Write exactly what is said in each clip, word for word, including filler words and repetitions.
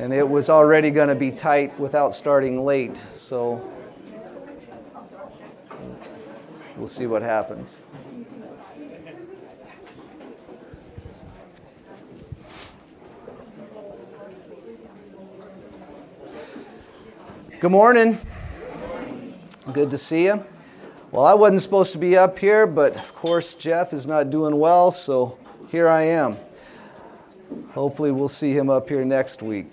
And it was already going to be tight without starting late, so we'll see what happens. Good morning. Good to see you. Well, I wasn't supposed to be up here, but of course Jeff is not doing well, so here I am. Hopefully we'll see him up here next week.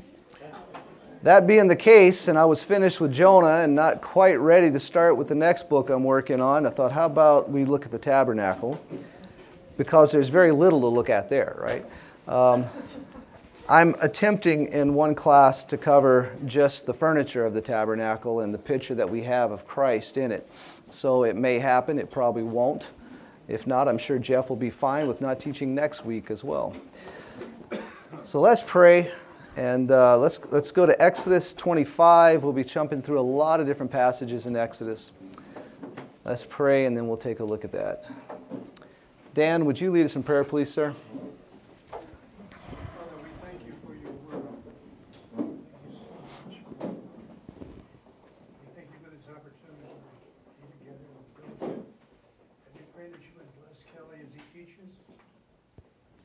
That being the case, and I was finished with Jonah and not quite ready to start with the next book I'm working on, I thought, how about we look at the tabernacle? Because there's very little to look at there, right? Um, I'm attempting in one class to cover just the furniture of the tabernacle and the picture that we have of Christ in it. So it may happen, it probably won't. If not, I'm sure Jeff will be fine with not teaching next week as well. So let's pray. And uh, let's let's go to Exodus twenty-five. We'll be jumping through a lot of different passages in Exodus. Let's pray, and then we'll take a look at that. Dan, would you lead us in prayer, please, sir? Father, we thank you for your word. Thank you so much. We thank you for this opportunity to be together and pray. And we pray that you would bless Kelly as he teaches.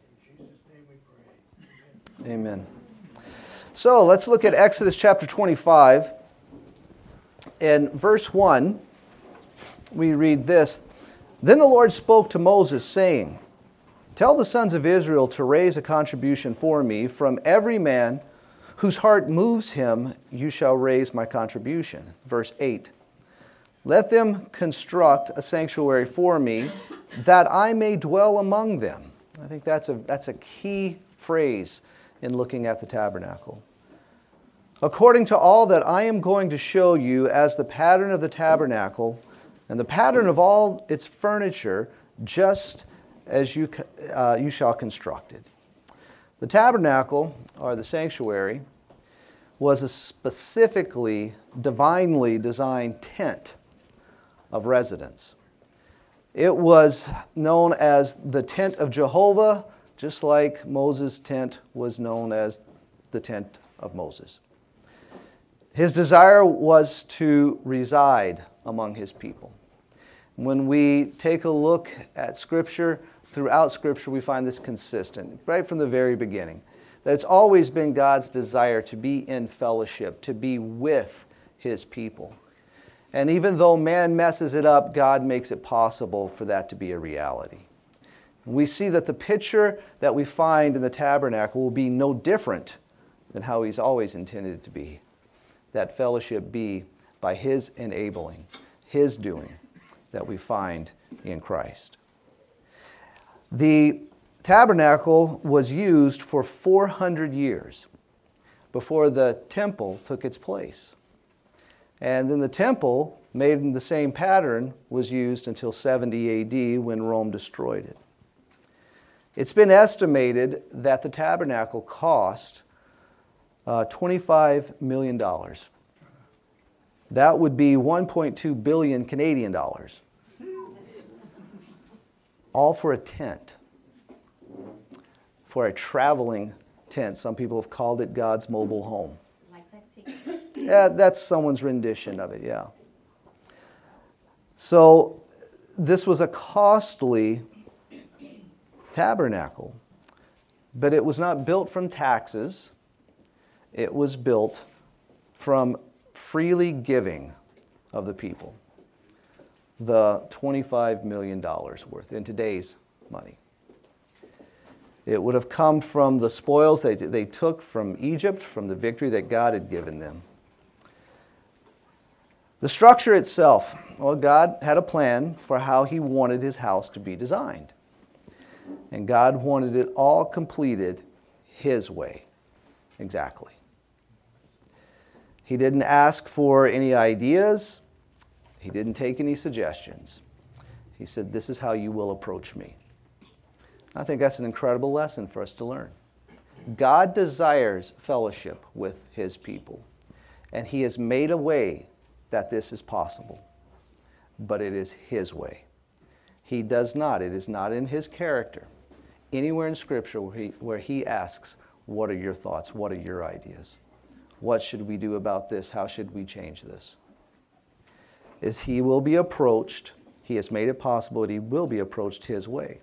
In Jesus' name we pray. Amen. Amen. So let's look at Exodus chapter twenty-five, and verse one, we read this. Then the Lord spoke to Moses, saying, "Tell the sons of Israel to raise a contribution for me. From every man whose heart moves him, you shall raise my contribution." Verse eight, "Let them construct a sanctuary for me, that I may dwell among them." I think that's a, that's a key phrase in looking at the tabernacle. "According to all that I am going to show you as the pattern of the tabernacle and the pattern of all its furniture, just as you uh, you shall construct it." The tabernacle, or the sanctuary, was a specifically, divinely designed tent of residence. It was known as the tent of Jehovah, just like Moses' tent was known as the tent of Moses. His desire was to reside among his people. When we take a look at Scripture, throughout Scripture we find this consistent, right from the very beginning, that it's always been God's desire to be in fellowship, to be with his people. And even though man messes it up, God makes it possible for that to be a reality. We see that the picture that we find in the tabernacle will be no different than how he's always intended it to be. That fellowship be by his enabling, his doing, that we find in Christ. The tabernacle was used for four hundred years before the temple took its place. And then the temple, made in the same pattern, was used until seventy A D when Rome destroyed it. It's been estimated that the tabernacle cost uh, twenty-five million dollars. That would be one point two billion Canadian dollars. All for a tent. For a traveling tent. Some people have called it God's mobile home. Like that picture. Yeah, that's someone's rendition of it, yeah. So this was a costly tabernacle, but it was not built from taxes. It was built from freely giving of the people, the twenty-five million dollars worth in today's money. It would have come from the spoils they, they took from Egypt, from the victory that God had given them. The structure itself, well, God had a plan for how he wanted his house to be designed. And God wanted it all completed his way, exactly. He didn't ask for any ideas. He didn't take any suggestions. He said, "This is how you will approach me." I think that's an incredible lesson for us to learn. God desires fellowship with his people, and he has made a way that this is possible, but it is his way. He does not. It is not in his character. Anywhere in Scripture where he, where he asks, "What are your thoughts? What are your ideas?" What should we do about this? How should we change this? Is he will be approached. He has made it possible that he will be approached his way.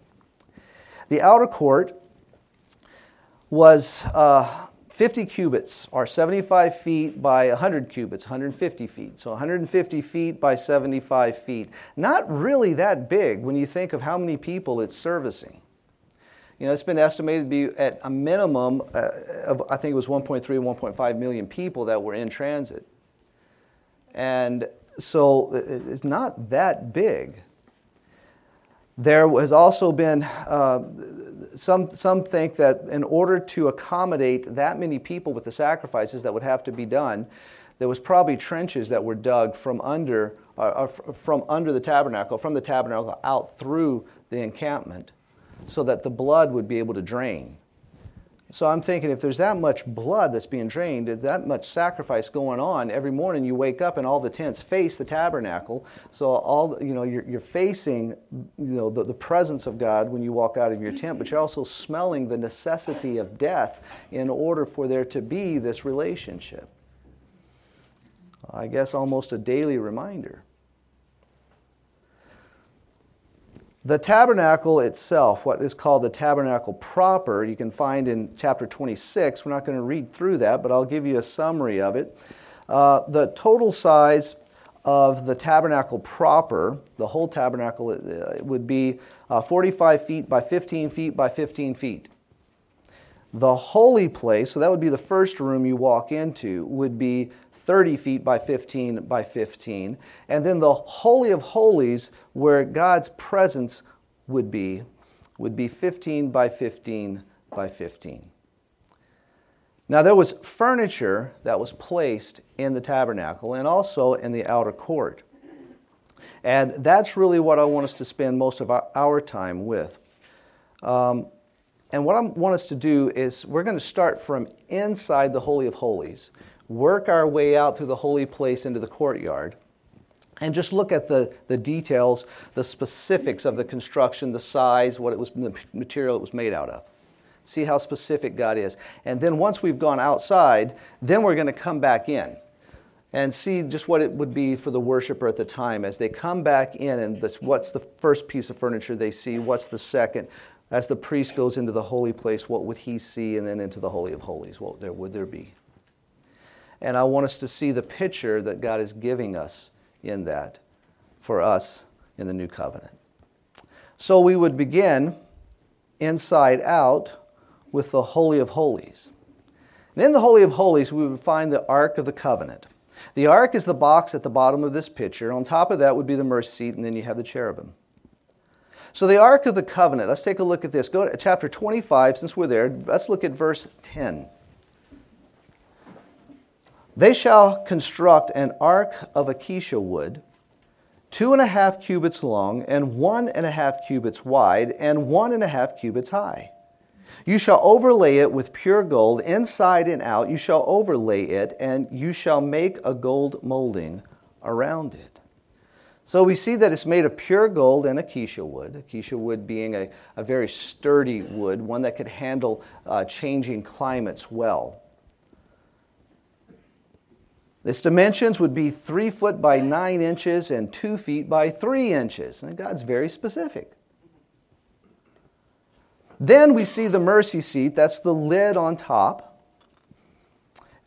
The outer court was uh, fifty cubits, or seventy-five feet by one hundred cubits, one hundred fifty feet. So one hundred fifty feet by seventy-five feet. Not really that big when you think of how many people it's servicing. You know, it's been estimated to be at a minimum uh, of, I think it was one point three, one point five million people that were in transit. And so it's not that big. There has also been, uh, some some think that in order to accommodate that many people with the sacrifices that would have to be done, there was probably trenches that were dug from under, uh, from under the tabernacle, from the tabernacle out through the encampment, so that the blood would be able to drain. So I'm thinking, if there's that much blood that's being drained, there's that much sacrifice going on, every morning you wake up and all the tents face the tabernacle. So all you know, you're, you're facing, you know, the, the presence of God when you walk out of your tent, but you're also smelling the necessity of death in order for there to be this relationship. I guess almost a daily reminder. The tabernacle itself, what is called the tabernacle proper, you can find in chapter twenty-six. We're not going to read through that, but I'll give you a summary of it. Uh, the total size of the tabernacle proper, the whole tabernacle, uh, would be uh, forty-five feet by fifteen feet by fifteen feet. The holy place, so that would be the first room you walk into, would be thirty feet by fifteen by fifteen. And then the Holy of Holies, where God's presence would be, would be fifteen by fifteen by fifteen. Now there was furniture that was placed in the tabernacle and also in the outer court. And that's really what I want us to spend most of our, our time with. Um, And what I want us to do is we're going to start from inside the Holy of Holies, work our way out through the holy place into the courtyard, and just look at the, the details, the specifics of the construction, the size, what it was, the material it was made out of. See how specific God is. And then once we've gone outside, then we're going to come back in and see just what it would be for the worshiper at the time as they come back in, and this, what's the first piece of furniture they see, what's the second. As the priest goes into the holy place, what would he see? And then into the Holy of Holies, what there would there be? And I want us to see the picture that God is giving us in that for us in the new covenant. So we would begin inside out with the Holy of Holies. And in the Holy of Holies, we would find the Ark of the Covenant. The Ark is the box at the bottom of this picture. On top of that would be the mercy seat, and then you have the cherubim. So the Ark of the Covenant, let's take a look at this. Go to chapter twenty-five, since we're there. Let's look at verse ten. They shall construct an ark of acacia wood, two and a half cubits long, and one and a half cubits wide, and one and a half cubits high. You shall overlay it with pure gold, inside and out. You shall overlay it, and you shall make a gold molding around it. So we see that it's made of pure gold and acacia wood, acacia wood being a, a very sturdy wood, one that could handle uh, changing climates well. Its dimensions would be three foot by nine inches and two feet by three inches. And God's very specific. Then we see the mercy seat, that's the lid on top.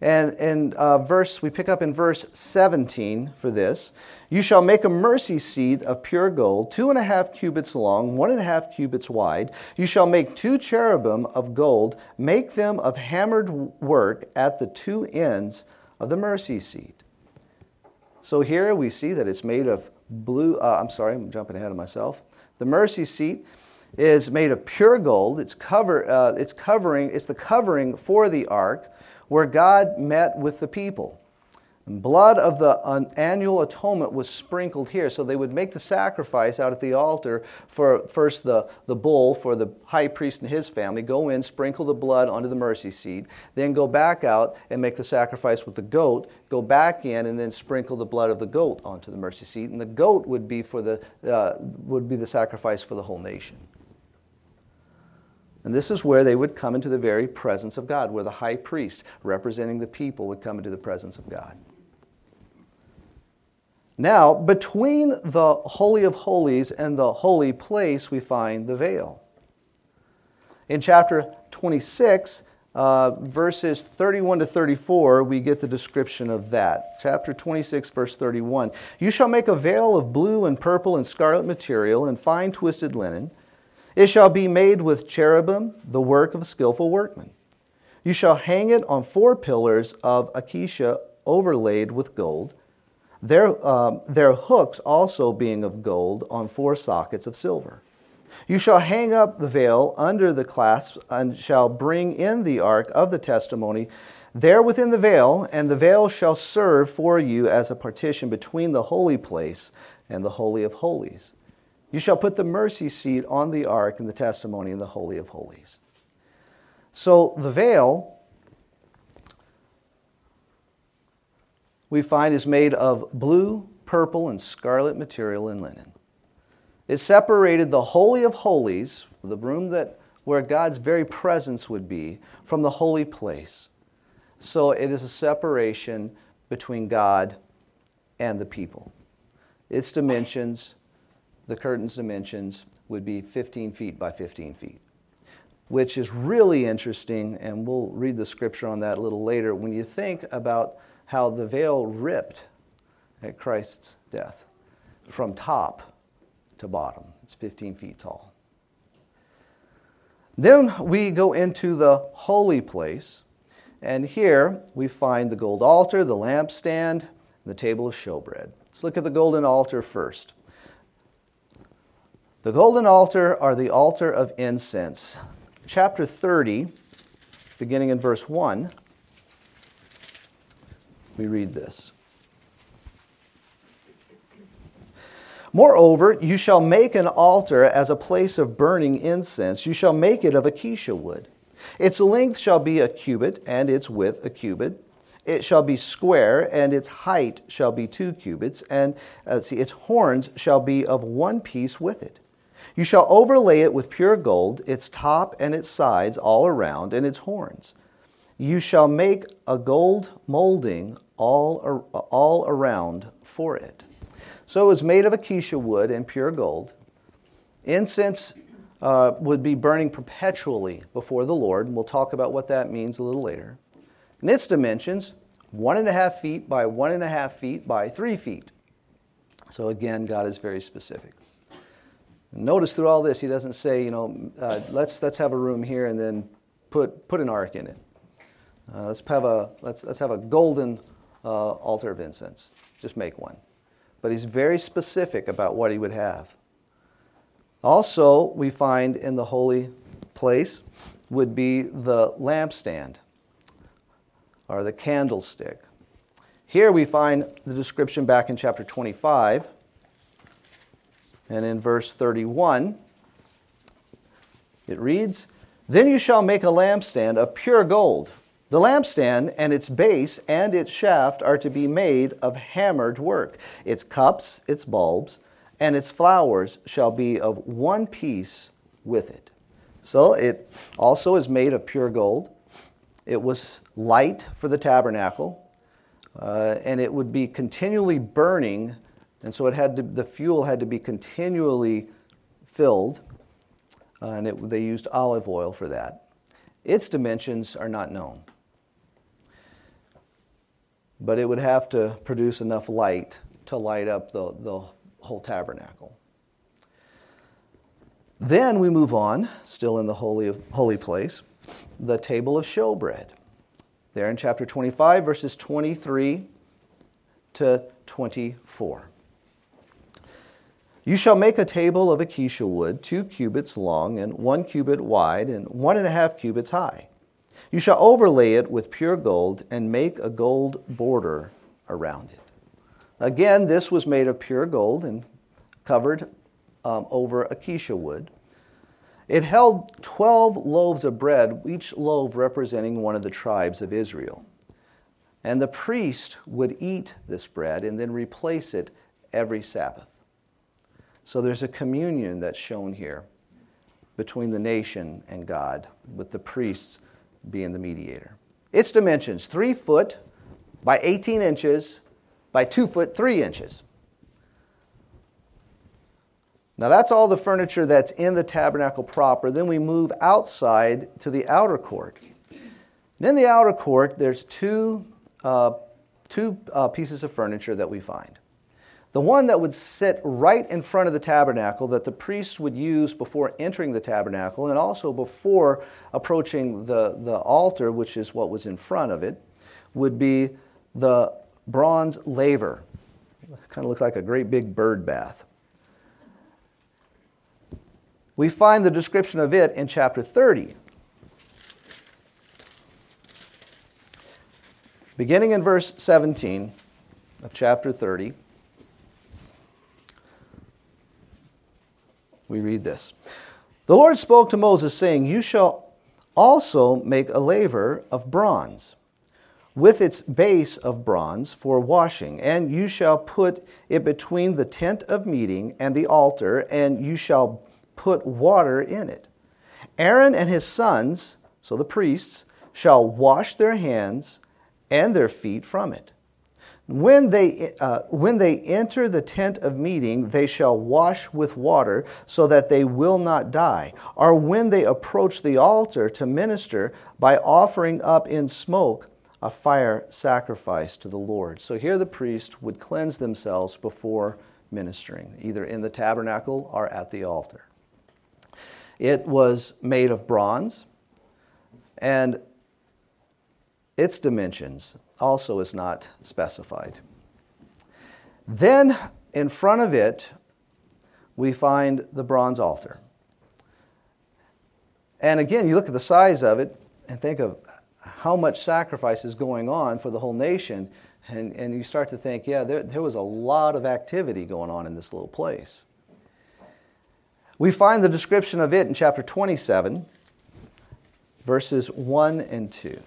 And and uh, verse we pick up in verse seventeen for this. You shall make a mercy seat of pure gold, two and a half cubits long, one and a half cubits wide. You shall make two cherubim of gold, make them of hammered work at the two ends of the mercy seat. So here we see that it's made of blue. Uh, I'm sorry, I'm jumping ahead of myself. The mercy seat is made of pure gold. It's cover. Uh, it's covering. It's the covering for the ark, where God met with the people. And blood of the annual atonement was sprinkled here. So they would make the sacrifice out at the altar for first the, the bull for the high priest and his family, go in, sprinkle the blood onto the mercy seat, then go back out and make the sacrifice with the goat, go back in and then sprinkle the blood of the goat onto the mercy seat. And the goat would be for the uh, would be the sacrifice for the whole nation. And this is where they would come into the very presence of God, where the high priest representing the people would come into the presence of God. Now, between the Holy of Holies and the holy place, we find the veil. In chapter twenty-six, uh, verses thirty-one to thirty-four, we get the description of that. Chapter twenty-six, verse thirty-one. You shall make a veil of blue and purple and scarlet material and fine twisted linen. It shall be made with cherubim, the work of a skillful workman. You shall hang it on four pillars of acacia overlaid with gold, their, um, their hooks also being of gold on four sockets of silver. You shall hang up the veil under the clasps and shall bring in the ark of the testimony there within the veil, and the veil shall serve for you as a partition between the holy place and the holy of holies. You shall put the mercy seat on the ark and the testimony in the Holy of Holies. So the veil, we find, is made of blue, purple, and scarlet material and linen. It separated the Holy of Holies, the room that where God's very presence would be, from the holy place. So it is a separation between God and the people. Its dimensions... The curtain's dimensions would be fifteen feet by fifteen feet, which is really interesting, and we'll read the scripture on that a little later when you think about how the veil ripped at Christ's death from top to bottom. It's fifteen feet tall. Then we go into the holy place, and here we find the gold altar, the lampstand, and the table of showbread. Let's look at the golden altar first. The golden altar are the altar of incense. Chapter thirty, beginning in verse one, we read this. Moreover, you shall make an altar as a place of burning incense. You shall make it of acacia wood. Its length shall be a cubit, and its width a cubit. It shall be square, and its height shall be two cubits, and uh, see, its horns shall be of one piece with it. You shall overlay it with pure gold, its top and its sides all around, and its horns. You shall make a gold molding all, ar- all around for it. So it was made of acacia wood and pure gold. Incense uh, would be burning perpetually before the Lord, and we'll talk about what that means a little later. And its dimensions, one and a half feet by one and a half feet by three feet. So again, God is very specific. Notice through all this, he doesn't say, you know, uh, let's let's have a room here and then put put an ark in it. Uh, let's have a let's let's have a golden uh, altar of incense. Just make one. But he's very specific about what he would have. Also, we find in the holy place would be the lampstand or the candlestick. Here we find the description back in chapter twenty-five. And in verse thirty-one, it reads, Then you shall make a lampstand of pure gold. The lampstand and its base and its shaft are to be made of hammered work. Its cups, its bulbs, and its flowers shall be of one piece with it. So it also is made of pure gold. It was light for the tabernacle, uh, and it would be continually burning, and so it had to, the fuel had to be continually filled, uh, and it, they used olive oil for that. Its dimensions are not known, but it would have to produce enough light to light up the, the whole tabernacle. Then we move on, still in the holy, holy place, the table of showbread. There in chapter twenty-five, verses twenty-three to twenty-four. You shall make a table of acacia wood, two cubits long and one cubit wide and one and a half cubits high. You shall overlay it with pure gold and make a gold border around it. Again, this was made of pure gold and covered um, over acacia wood. It held twelve loaves of bread, each loaf representing one of the tribes of Israel. And the priest would eat this bread and then replace it every Sabbath. So there's a communion that's shown here between the nation and God, with the priests being the mediator. Its dimensions, three foot by eighteen inches by two foot three inches. Now that's all the furniture that's in the tabernacle proper. Then we move outside to the outer court. And in the outer court, there's two, uh, two uh, pieces of furniture that we find. The one that would sit right in front of the tabernacle that the priests would use before entering the tabernacle and also before approaching the, the altar, which is what was in front of it, would be the bronze laver. Kind of looks like a great big bird bath. We find the description of it in chapter thirty. Beginning in verse seventeen of chapter thirty, we read this. The Lord spoke to Moses, saying, you shall also make a laver of bronze, with its base of bronze for washing, and you shall put it between the tent of meeting and the altar, and you shall put water in it. Aaron and his sons, so the priests, shall wash their hands and their feet from it. When they uh, when they enter the tent of meeting, they shall wash with water so that they will not die. Or when they approach the altar to minister by offering up in smoke a fire sacrifice to the Lord. So here the priests would cleanse themselves before ministering, either in the tabernacle or at the altar. It was made of bronze, and its dimensions also is not specified. Then, in front of it, we find the bronze altar. And again, you look at the size of it and think of how much sacrifice is going on for the whole nation, and, and you start to think, yeah, there, there was a lot of activity going on in this little place. We find the description of it in chapter twenty-seven, verses one and two.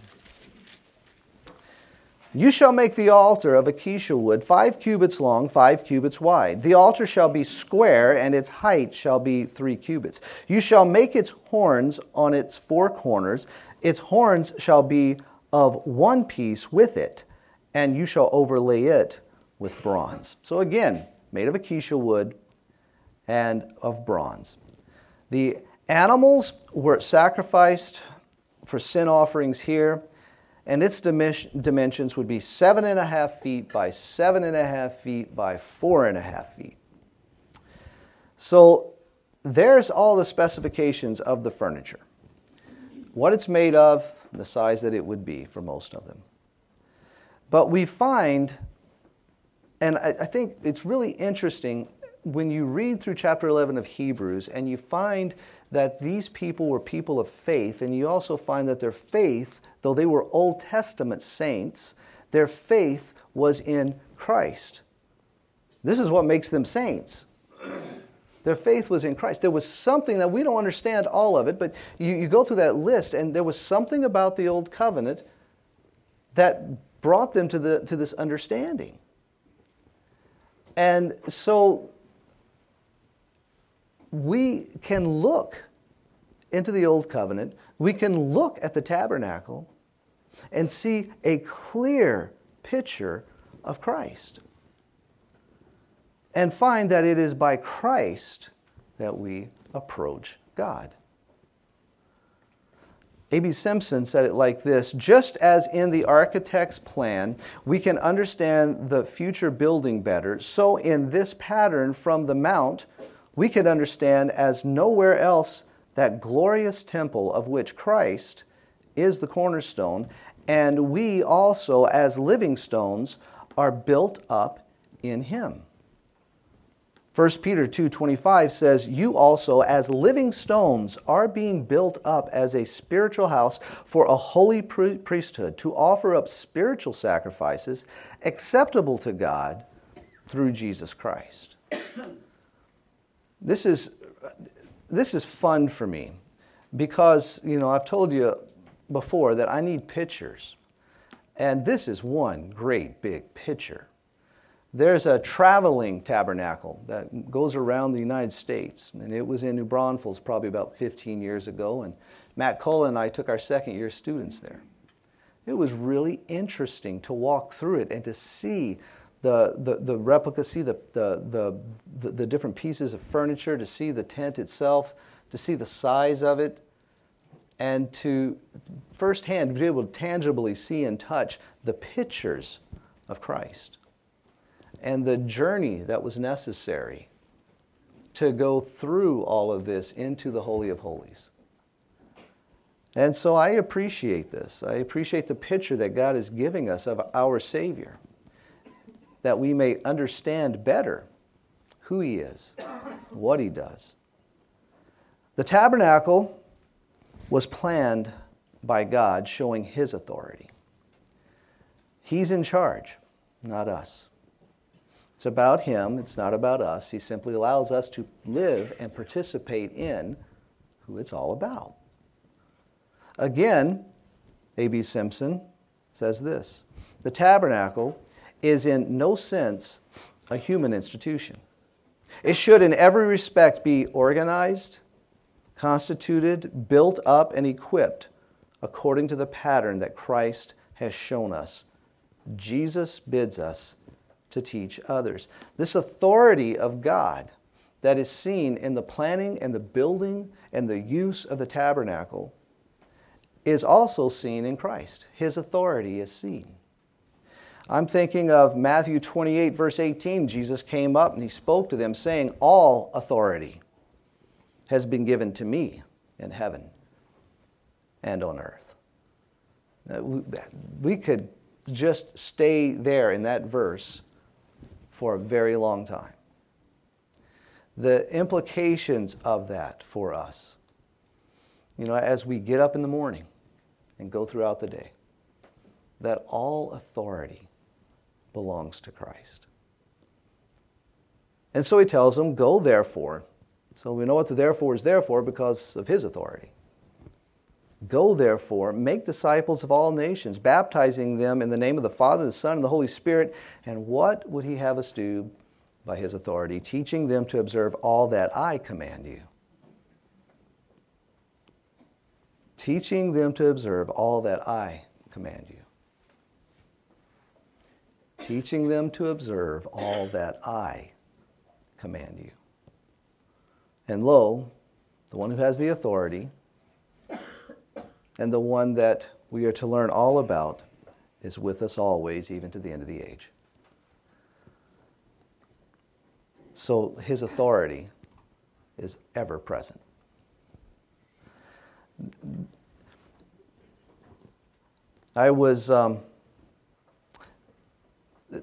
You shall make the altar of acacia wood, five cubits long, five cubits wide. The altar shall be square, and its height shall be three cubits. You shall make its horns on its four corners. Its horns shall be of one piece with it, and you shall overlay it with bronze. So again, made of acacia wood and of bronze. The animals were sacrificed for sin offerings here, and its dimensions would be seven and a half feet by seven and a half feet by four and a half feet. So there's all the specifications of the furniture. What it's made of, the size that it would be for most of them. But we find, and I, I think it's really interesting when you read through chapter eleven of Hebrews and you find that these people were people of faith, and you also find that their faith, though they were Old Testament saints, their faith was in Christ. This is what makes them saints. Their faith was in Christ. There was something that we don't understand all of it, but you, you go through that list, and there was something about the Old Covenant that brought them to the to this understanding. And so we can look into the Old Covenant, we can look at the tabernacle, and see a clear picture of Christ and find that it is by Christ that we approach God. A B Simpson said it like this, just as in the architect's plan, we can understand the future building better, so in this pattern from the mount, we can understand as nowhere else that glorious temple of which Christ is the cornerstone, and we also as living stones are built up in him. First Peter two twenty-five says, you also as living stones are being built up as a spiritual house for a holy priesthood to offer up spiritual sacrifices acceptable to God through Jesus Christ. This is... This is fun for me because, you know, I've told you before that I need pictures. And this is one great big picture There's a traveling tabernacle that goes around the United States, and it was in New Braunfels probably about fifteen years ago, and Matt Cole and I took our second-year students there. It was really interesting to walk through it and to see the the, the replica, see the the, the the the different pieces of furniture, to see the tent itself, to see the size of it, and to firsthand be able to tangibly see and touch the pictures of Christ. And the journey that was necessary to go through all of this into the Holy of Holies. And so I appreciate this. I appreciate the picture that God is giving us of our Savior, that we may understand better who He is, what He does. The tabernacle was planned by God, showing His authority. He's in charge, not us. It's about Him. It's not about us. He simply allows us to live and participate in who it's all about. Again, A B Simpson says this: the tabernacle is in no sense a human institution. It should in every respect be organized, constituted, built up, and equipped according to the pattern that Christ has shown us. Jesus bids us to teach others. This authority of God that is seen in the planning and the building and the use of the tabernacle is also seen in Christ. His authority is seen. I'm thinking of Matthew twenty-eight, verse eighteen. Jesus came up and He spoke to them, saying, "All authority has been given to me in heaven and on earth." We could just stay there in that verse for a very long time. The implications of that for us, you know, as we get up in the morning and go throughout the day, that all authority belongs to Christ. And so He tells them, go therefore. So we know what the therefore is there for, because of His authority. Go therefore, make disciples of all nations, baptizing them in the name of the Father, the Son, and the Holy Spirit. And what would He have us do by His authority? Teaching them to observe all that I command you. Teaching them to observe all that I command you. Teaching them to observe all that I command you. And lo, the one who has the authority, and the one that we are to learn all about, is with us always, even to the end of the age. So His authority is ever present. I was, um,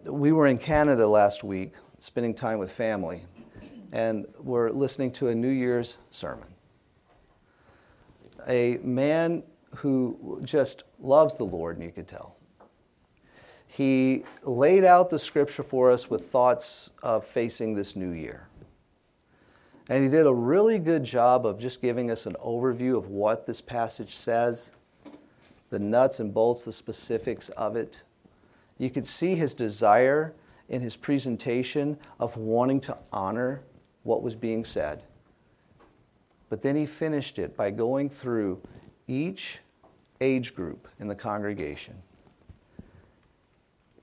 we were in Canada last week, spending time with family, and we're listening to a New Year's sermon. A man who just loves the Lord, and you could tell. He laid out the scripture for us with thoughts of facing this new year. And he did a really good job of just giving us an overview of what this passage says, the nuts and bolts, the specifics of it. You could see his desire in his presentation of wanting to honor what was being said. But then he finished it by going through each age group in the congregation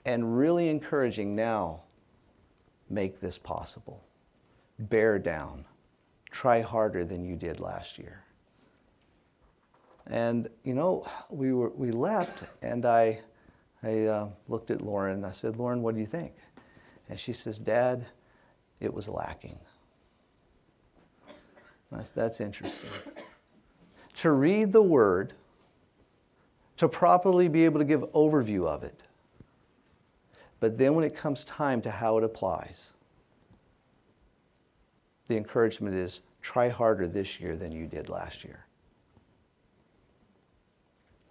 and really encouraging, now, make this possible. Bear down. Try harder than you did last year. And, you know, we were we left, and I, I uh, looked at Lauren, and I said, Lauren, what do you think? And she says, Dad, it was lacking. That's, that's interesting. To read the Word, to properly be able to give overview of it. But then when it comes time to how it applies, the encouragement is, try harder this year than you did last year.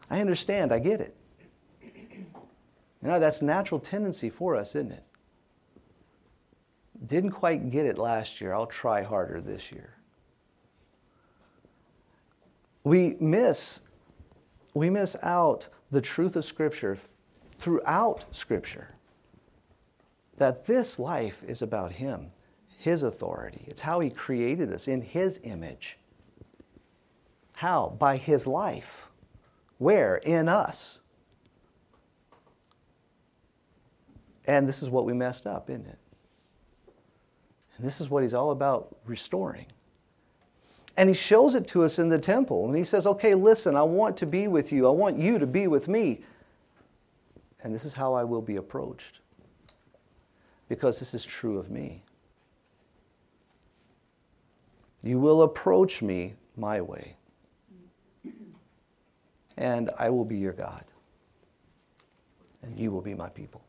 I understand, I get it. You know, that's natural tendency for us, isn't it? Didn't quite get it last year, I'll try harder this year. We miss, we miss out the truth of Scripture throughout Scripture that this life is about Him, His authority. It's how He created us in His image. How? By His life. Where? In us. And this is what we messed up, isn't it? And this is what He's all about restoring. And He shows it to us in the temple. And He says, okay, listen, I want to be with you. I want you to be with me. And this is how I will be approached. Because this is true of me. You will approach me my way. And I will be your God. And you will be my people.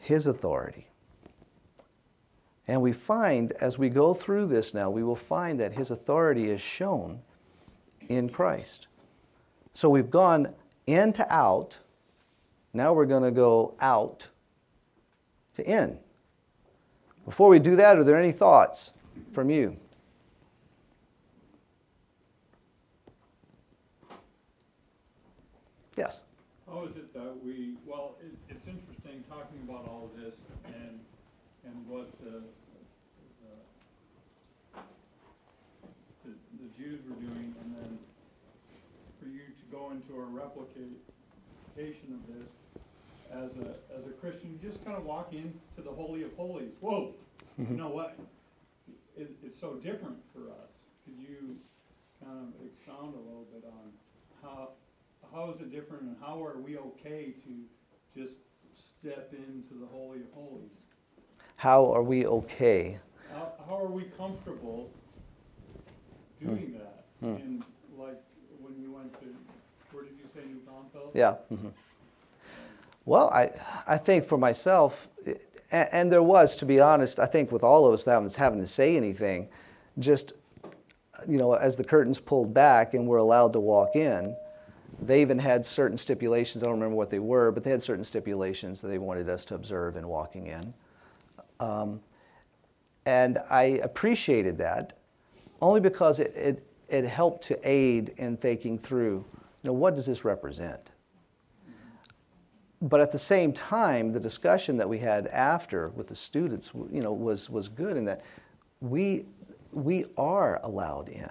His authority. And we find, as we go through this now, we will find that His authority is shown in Christ. So we've gone in to out. Now we're going to go out to in. Before we do that, are there any thoughts from you? Yes? How is it that we, well, it, it's interesting talking about all of this and and what the, the, the, the Jews were doing, and then for you to go into a replication of this. As a as a Christian, you just kind of walk into the Holy of Holies. Whoa! Mm-hmm. You know what? It, it's so different for us. Could you kind of expound a little bit on how how is it different, and how are we okay to just step into the Holy of Holies? How are we okay? How, how are we comfortable doing mm. that? Mm. And like when we went to, where did you say New Braunfels? Yeah. Mm-hmm. Well, I I think for myself, and, and there was, to be honest, I think with all of us that was having to say anything, just, you know, as the curtains pulled back and we're allowed to walk in, they even had certain stipulations. I don't remember what they were, but they had certain stipulations that they wanted us to observe in walking in. Um, and I appreciated that only because it, it, it helped to aid in thinking through, you know, what does this represent? But at the same time, the discussion that we had after with the students, you know, was was good in that we we are allowed in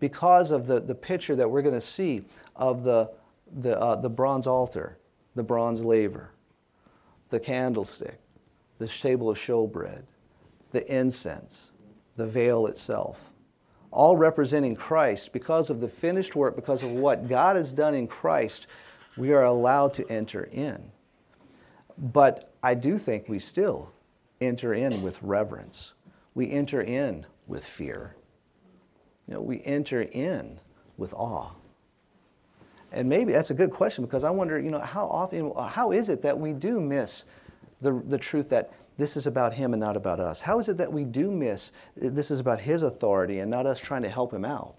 because of the, the picture that we're going to see of the the uh, the bronze altar, the bronze laver, the candlestick, the table of showbread, the incense, the veil itself, all representing Christ because of the finished work, because of what God has done in Christ. We are allowed to enter in. But I do think we still enter in with reverence. We enter in with fear. You know, we enter in with awe. And maybe that's a good question, because I wonder, you know, how often, how is it that we do miss the, the truth that this is about Him and not about us? How is it that we do miss this is about His authority and not us trying to help Him out?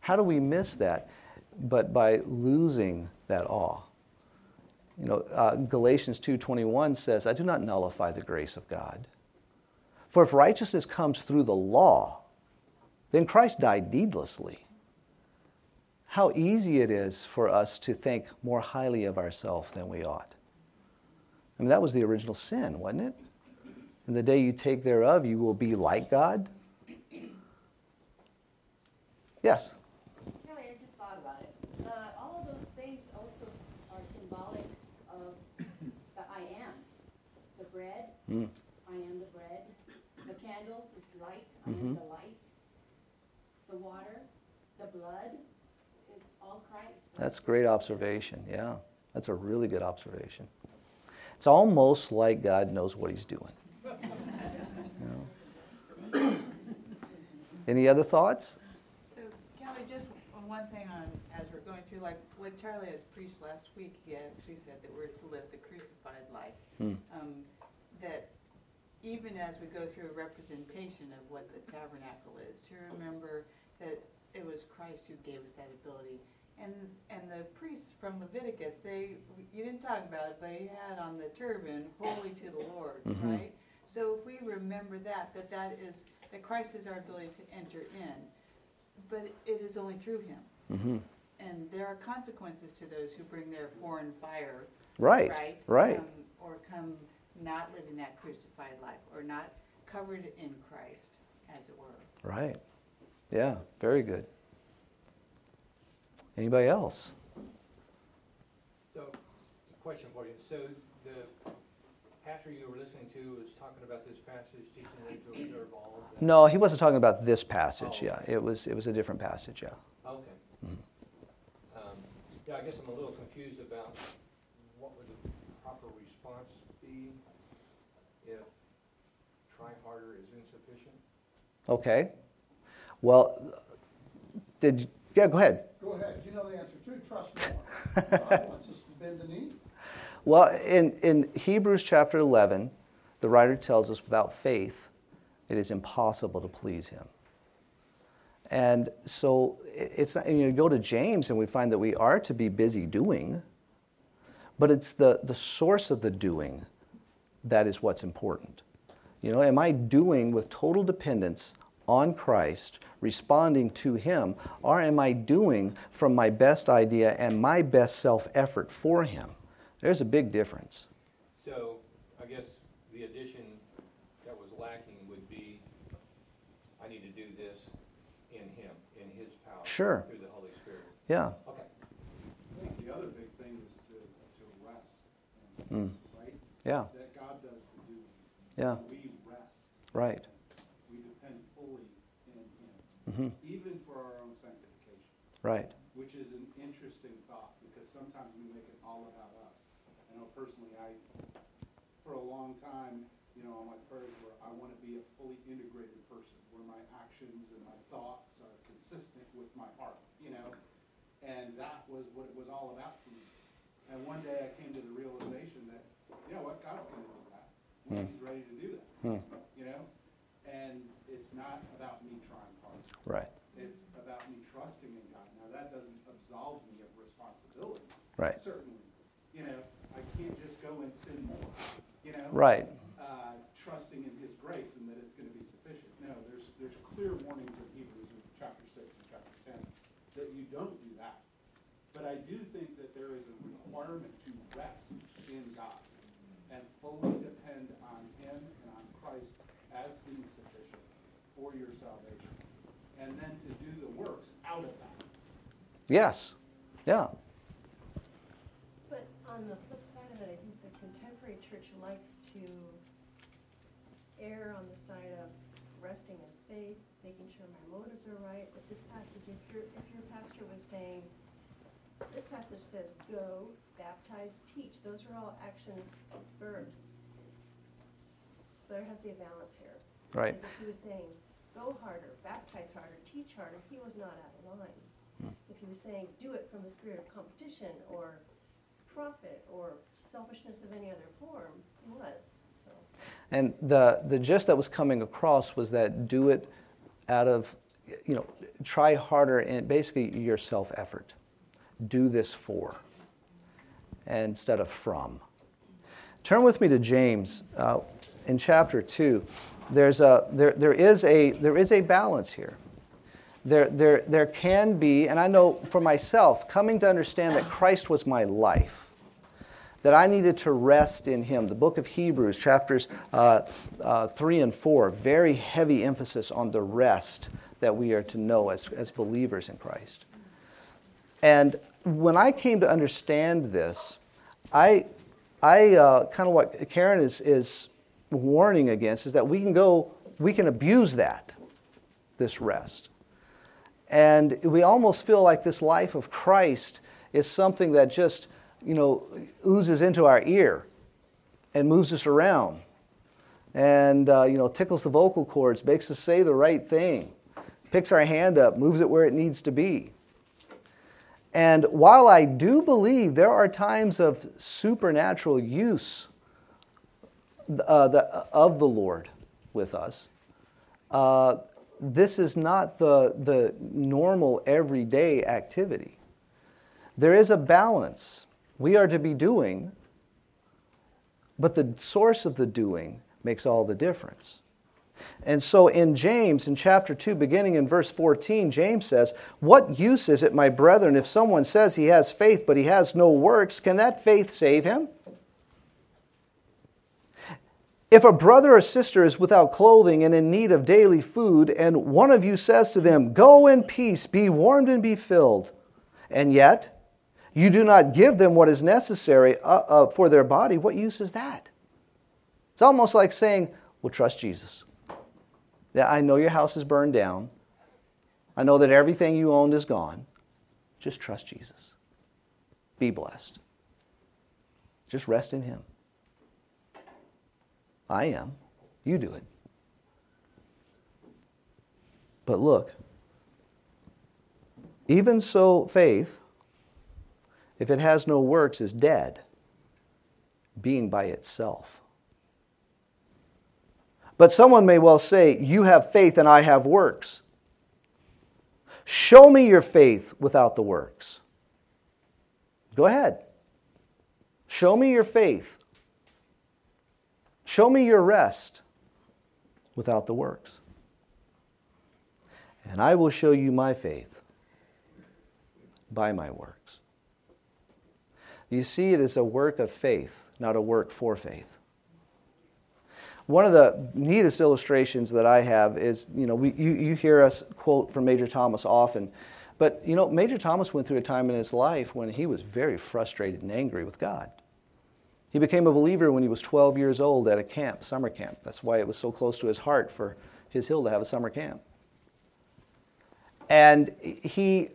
How do we miss that? But by losing that awe. You know, uh, Galatians two twenty-one says, I do not nullify the grace of God. For if righteousness comes through the law, then Christ died needlessly. How easy it is for us to think more highly of ourselves than we ought. I mean, that was the original sin, wasn't it? And the day you take thereof, you will be like God. Yes? Mm. I am the bread. The candle is light. I mm-hmm. am the light. The water, the blood, it's all Christ. That's a great observation. Yeah, that's a really good observation. It's almost like God knows what He's doing. You know? Any other thoughts? So, Kelly, just one thing on as we're going through, like what Charlie had preached last week, he actually said that we're to live the crucified life. Mm. Um, that even as we go through a representation of what the tabernacle is, to remember that it was Christ who gave us that ability. And and the priests from Leviticus, they you didn't talk about it, but he had on the turban, holy to the Lord, mm-hmm. right? So if we remember that, that that is, that Christ is our ability to enter in, but it is only through Him. Mm-hmm. and there are consequences to those who bring their foreign fire. Right, right. right. Um, or come not living that crucified life, or not covered in Christ, as it were. Right. Yeah, very good. Anybody else? So, a question for you. So, the pastor you were listening to was talking about this passage, teaching them to observe all of that. No, he wasn't talking about this passage, oh, yeah. It was it was a different passage, yeah. Okay. Mm-hmm. Um, yeah, I guess I'm a little confused about what would the proper response be if try harder is insufficient. Okay. Well, did you, yeah, go ahead. Go ahead. You know the answer too. Trust God. God wants us to bend the knee. Well, in, in Hebrews chapter eleven, the writer tells us without faith, it is impossible to please him. And so it's not, and you go to James and we find that we are to be busy doing, but it's the, the source of the doing that is what's important. You know, am I doing with total dependence on Christ, responding to him, or am I doing from my best idea and my best self-effort for him? There's a big difference. So I guess the addition that was lacking would be, I need to do this in him, in his power, sure. Through the Holy Spirit. Yeah. Okay. I think the other big thing is to, to rest, mm. right? Yeah. That God does the doing. Yeah. We rest. Right. We depend fully in him, mm-hmm. even for our own sanctification. Right. Which is an interesting thought, because sometimes we make it all about us. I know personally, I, for a long time, you know, on my prayers were, I want to be a fully integrated person, where my actions and my thoughts are consistent with my heart, you know, and that was what it was all about for me. And one day I came to the realization that, you know what, God's going to do that when hmm. he's ready to do that, hmm. you know, and it's not about me trying hard. Right. It's about me trusting in God. Now, that doesn't absolve me of responsibility. Right. Certainly. You know, I can't just go and sin more, you know? Right. Uh, trusting in his grace and that it's going to be sufficient. No, there's there's clear warnings in Hebrews in chapter six and chapter ten that you don't do that. But I do think that there is a requirement to rest in God and fully depend on him and on Christ as being sufficient for your salvation. And then to do the works out of that. Yes. Yeah. On the flip side of it, I think the contemporary church likes to err on the side of resting in faith, making sure my motives are right. But this passage, if your if your pastor was saying, this passage says, go, baptize, teach. Those are all action verbs. So there has to be a balance here. Right. Because if he was saying, go harder, baptize harder, teach harder, he was not out of line. Hmm. If he was saying, do it from the spirit of competition or profit or selfishness of any other form, it was. So. And the, the gist that was coming across was that do it out of, you know, try harder and basically your self-effort. Do this for instead of from. Turn with me to James uh, in chapter two. There's a there there is a there is a balance here. There, there, there can be, and I know for myself, coming to understand that Christ was my life, that I needed to rest in him. The book of Hebrews, chapters uh, uh, three and four, very heavy emphasis on the rest that we are to know as, as believers in Christ. And when I came to understand this, I, I uh, kind of what Karen is, is warning against is that we can go, we can abuse that, this rest. And we almost feel like this life of Christ is something that just, you know, oozes into our ear and moves us around and, uh, you know, tickles the vocal cords, makes us say the right thing, picks our hand up, moves it where it needs to be. And while I do believe there are times of supernatural use uh, the, of the Lord with us, uh, This is not the, the normal everyday activity. There is a balance we are to be doing, but the source of the doing makes all the difference. And so in James, in chapter two, beginning in verse fourteen, James says, "What use is it, my brethren, if someone says he has faith but he has no works? Can that faith save him? If a brother or sister is without clothing and in need of daily food, and one of you says to them, 'Go in peace, be warmed and be filled,' and yet you do not give them what is necessary for their body, what use is that?" It's almost like saying, "Well, trust Jesus. Yeah, I know your house is burned down. I know that everything you owned is gone. Just trust Jesus. Be blessed. Just rest in Him. I am. You do it." But look, even so faith, if it has no works, is dead, being by itself. But someone may well say, "You have faith and I have works. Show me your faith without the works." Go ahead. Show me your faith. Show me your rest without the works. And I will show you my faith by my works. You see, it is a work of faith, not a work for faith. One of the neatest illustrations that I have is, you know, we, you, you hear us quote from Major Thomas often, but, you know, Major Thomas went through a time in his life when he was very frustrated and angry with God. He became a believer when he was twelve years old at a camp, summer camp. That's why it was so close to his heart for his hill to have a summer camp. And he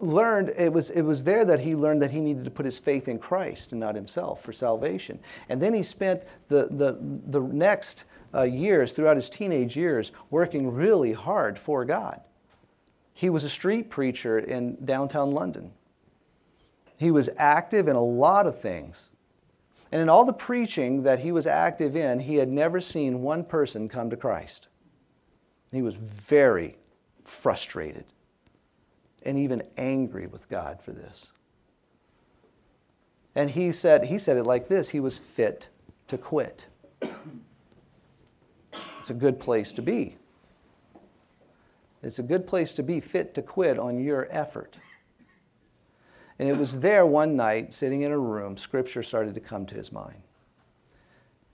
learned, it was it was there that he learned that he needed to put his faith in Christ and not himself for salvation. And then he spent the the, the next uh, years, throughout his teenage years, working really hard for God. He was a street preacher in downtown London. He was active in a lot of things. And in all the preaching that he was active in, he had never seen one person come to Christ. He was very frustrated and even angry with God for this. And he said, he said it like this, he was fit to quit. It's a good place to be. It's a good place to be fit to quit on your effort. And it was there one night, sitting in a room, Scripture started to come to his mind.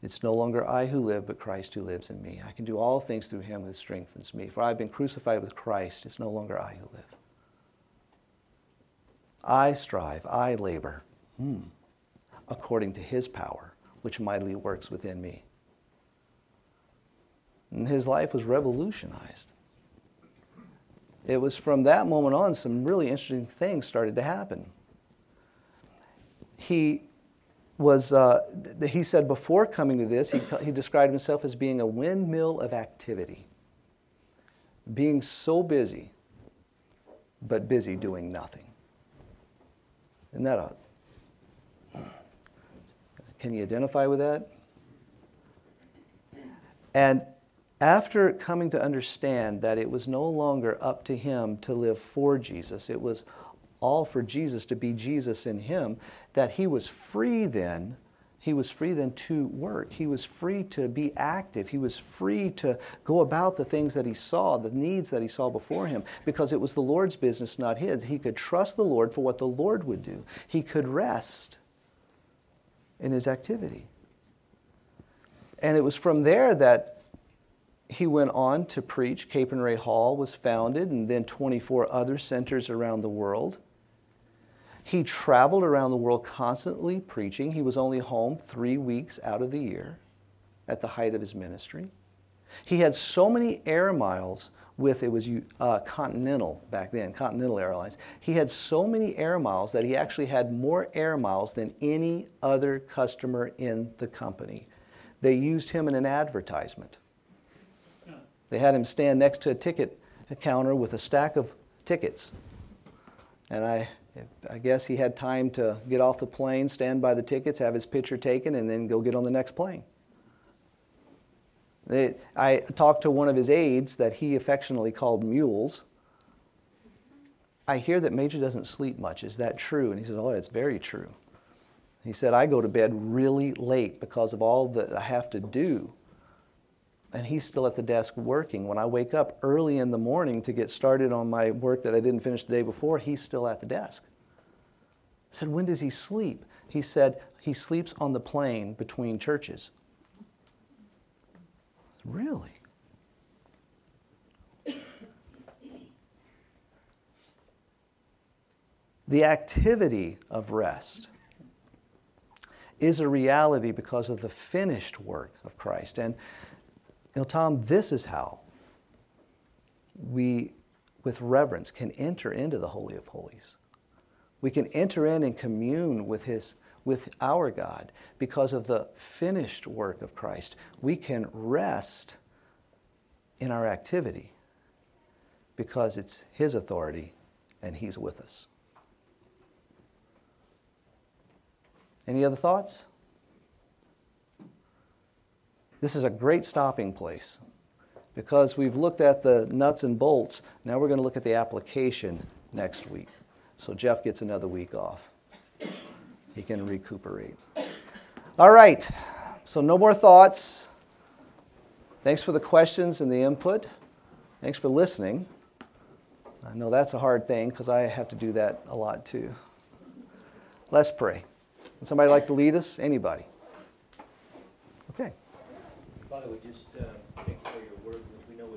"It's no longer I who live, but Christ who lives in me. I can do all things through Him who strengthens me. For I have been crucified with Christ. It's no longer I who live. I strive, I labor, hmm, according to His power, which mightily works within me." And his life was revolutionized. It was from that moment on some really interesting things started to happen. He was, uh, he said before coming to this, he, he described himself as being a windmill of activity, being so busy, but busy doing nothing. Isn't that odd? Can you identify with that? And after coming to understand that it was no longer up to him to live for Jesus, it was all for Jesus, to be Jesus in him, that he was free then, he was free then to work. He was free to be active. He was free to go about the things that he saw, the needs that he saw before him, because it was the Lord's business, not his. He could trust the Lord for what the Lord would do. He could rest in his activity. And it was from there that he went on to preach. Capernwray Hall was founded, and then twenty-four other centers around the world. He traveled around the world constantly preaching. He was only home three weeks out of the year at the height of his ministry. He had so many air miles with, it was uh, Continental back then, Continental Airlines. He had so many air miles that he actually had more air miles than any other customer in the company. They used him in an advertisement. They had him stand next to a ticket counter with a stack of tickets. And I I guess he had time to get off the plane, stand by the tickets, have his picture taken, and then go get on the next plane. They, I talked to one of his aides that he affectionately called mules. "I hear that Major doesn't sleep much. Is that true?" And he says, "Oh, that's very true." He said, "I go to bed really late because of all that I have to do and he's still at the desk working. When I wake up early in the morning to get started on my work that I didn't finish the day before, he's still at the desk. I said, when does he sleep? He said, he sleeps on the plane between churches. Really? The activity of rest is a reality because of the finished work of Christ. And, you know, Tom, this is how we, with reverence, can enter into the Holy of Holies. We can enter in and commune with His, with our God because of the finished work of Christ. We can rest in our activity because it's His authority and He's with us. Any other thoughts? This is a great stopping place because we've looked at the nuts and bolts. Now we're going to look at the application next week. So Jeff gets another week off. He can recuperate. All right. So no more thoughts. Thanks for the questions and the input. Thanks for listening. I know that's a hard thing because I have to do that a lot too. Let's pray. Would somebody like to lead us? Anybody? Okay. Father, we just uh, thank you for your word. We know we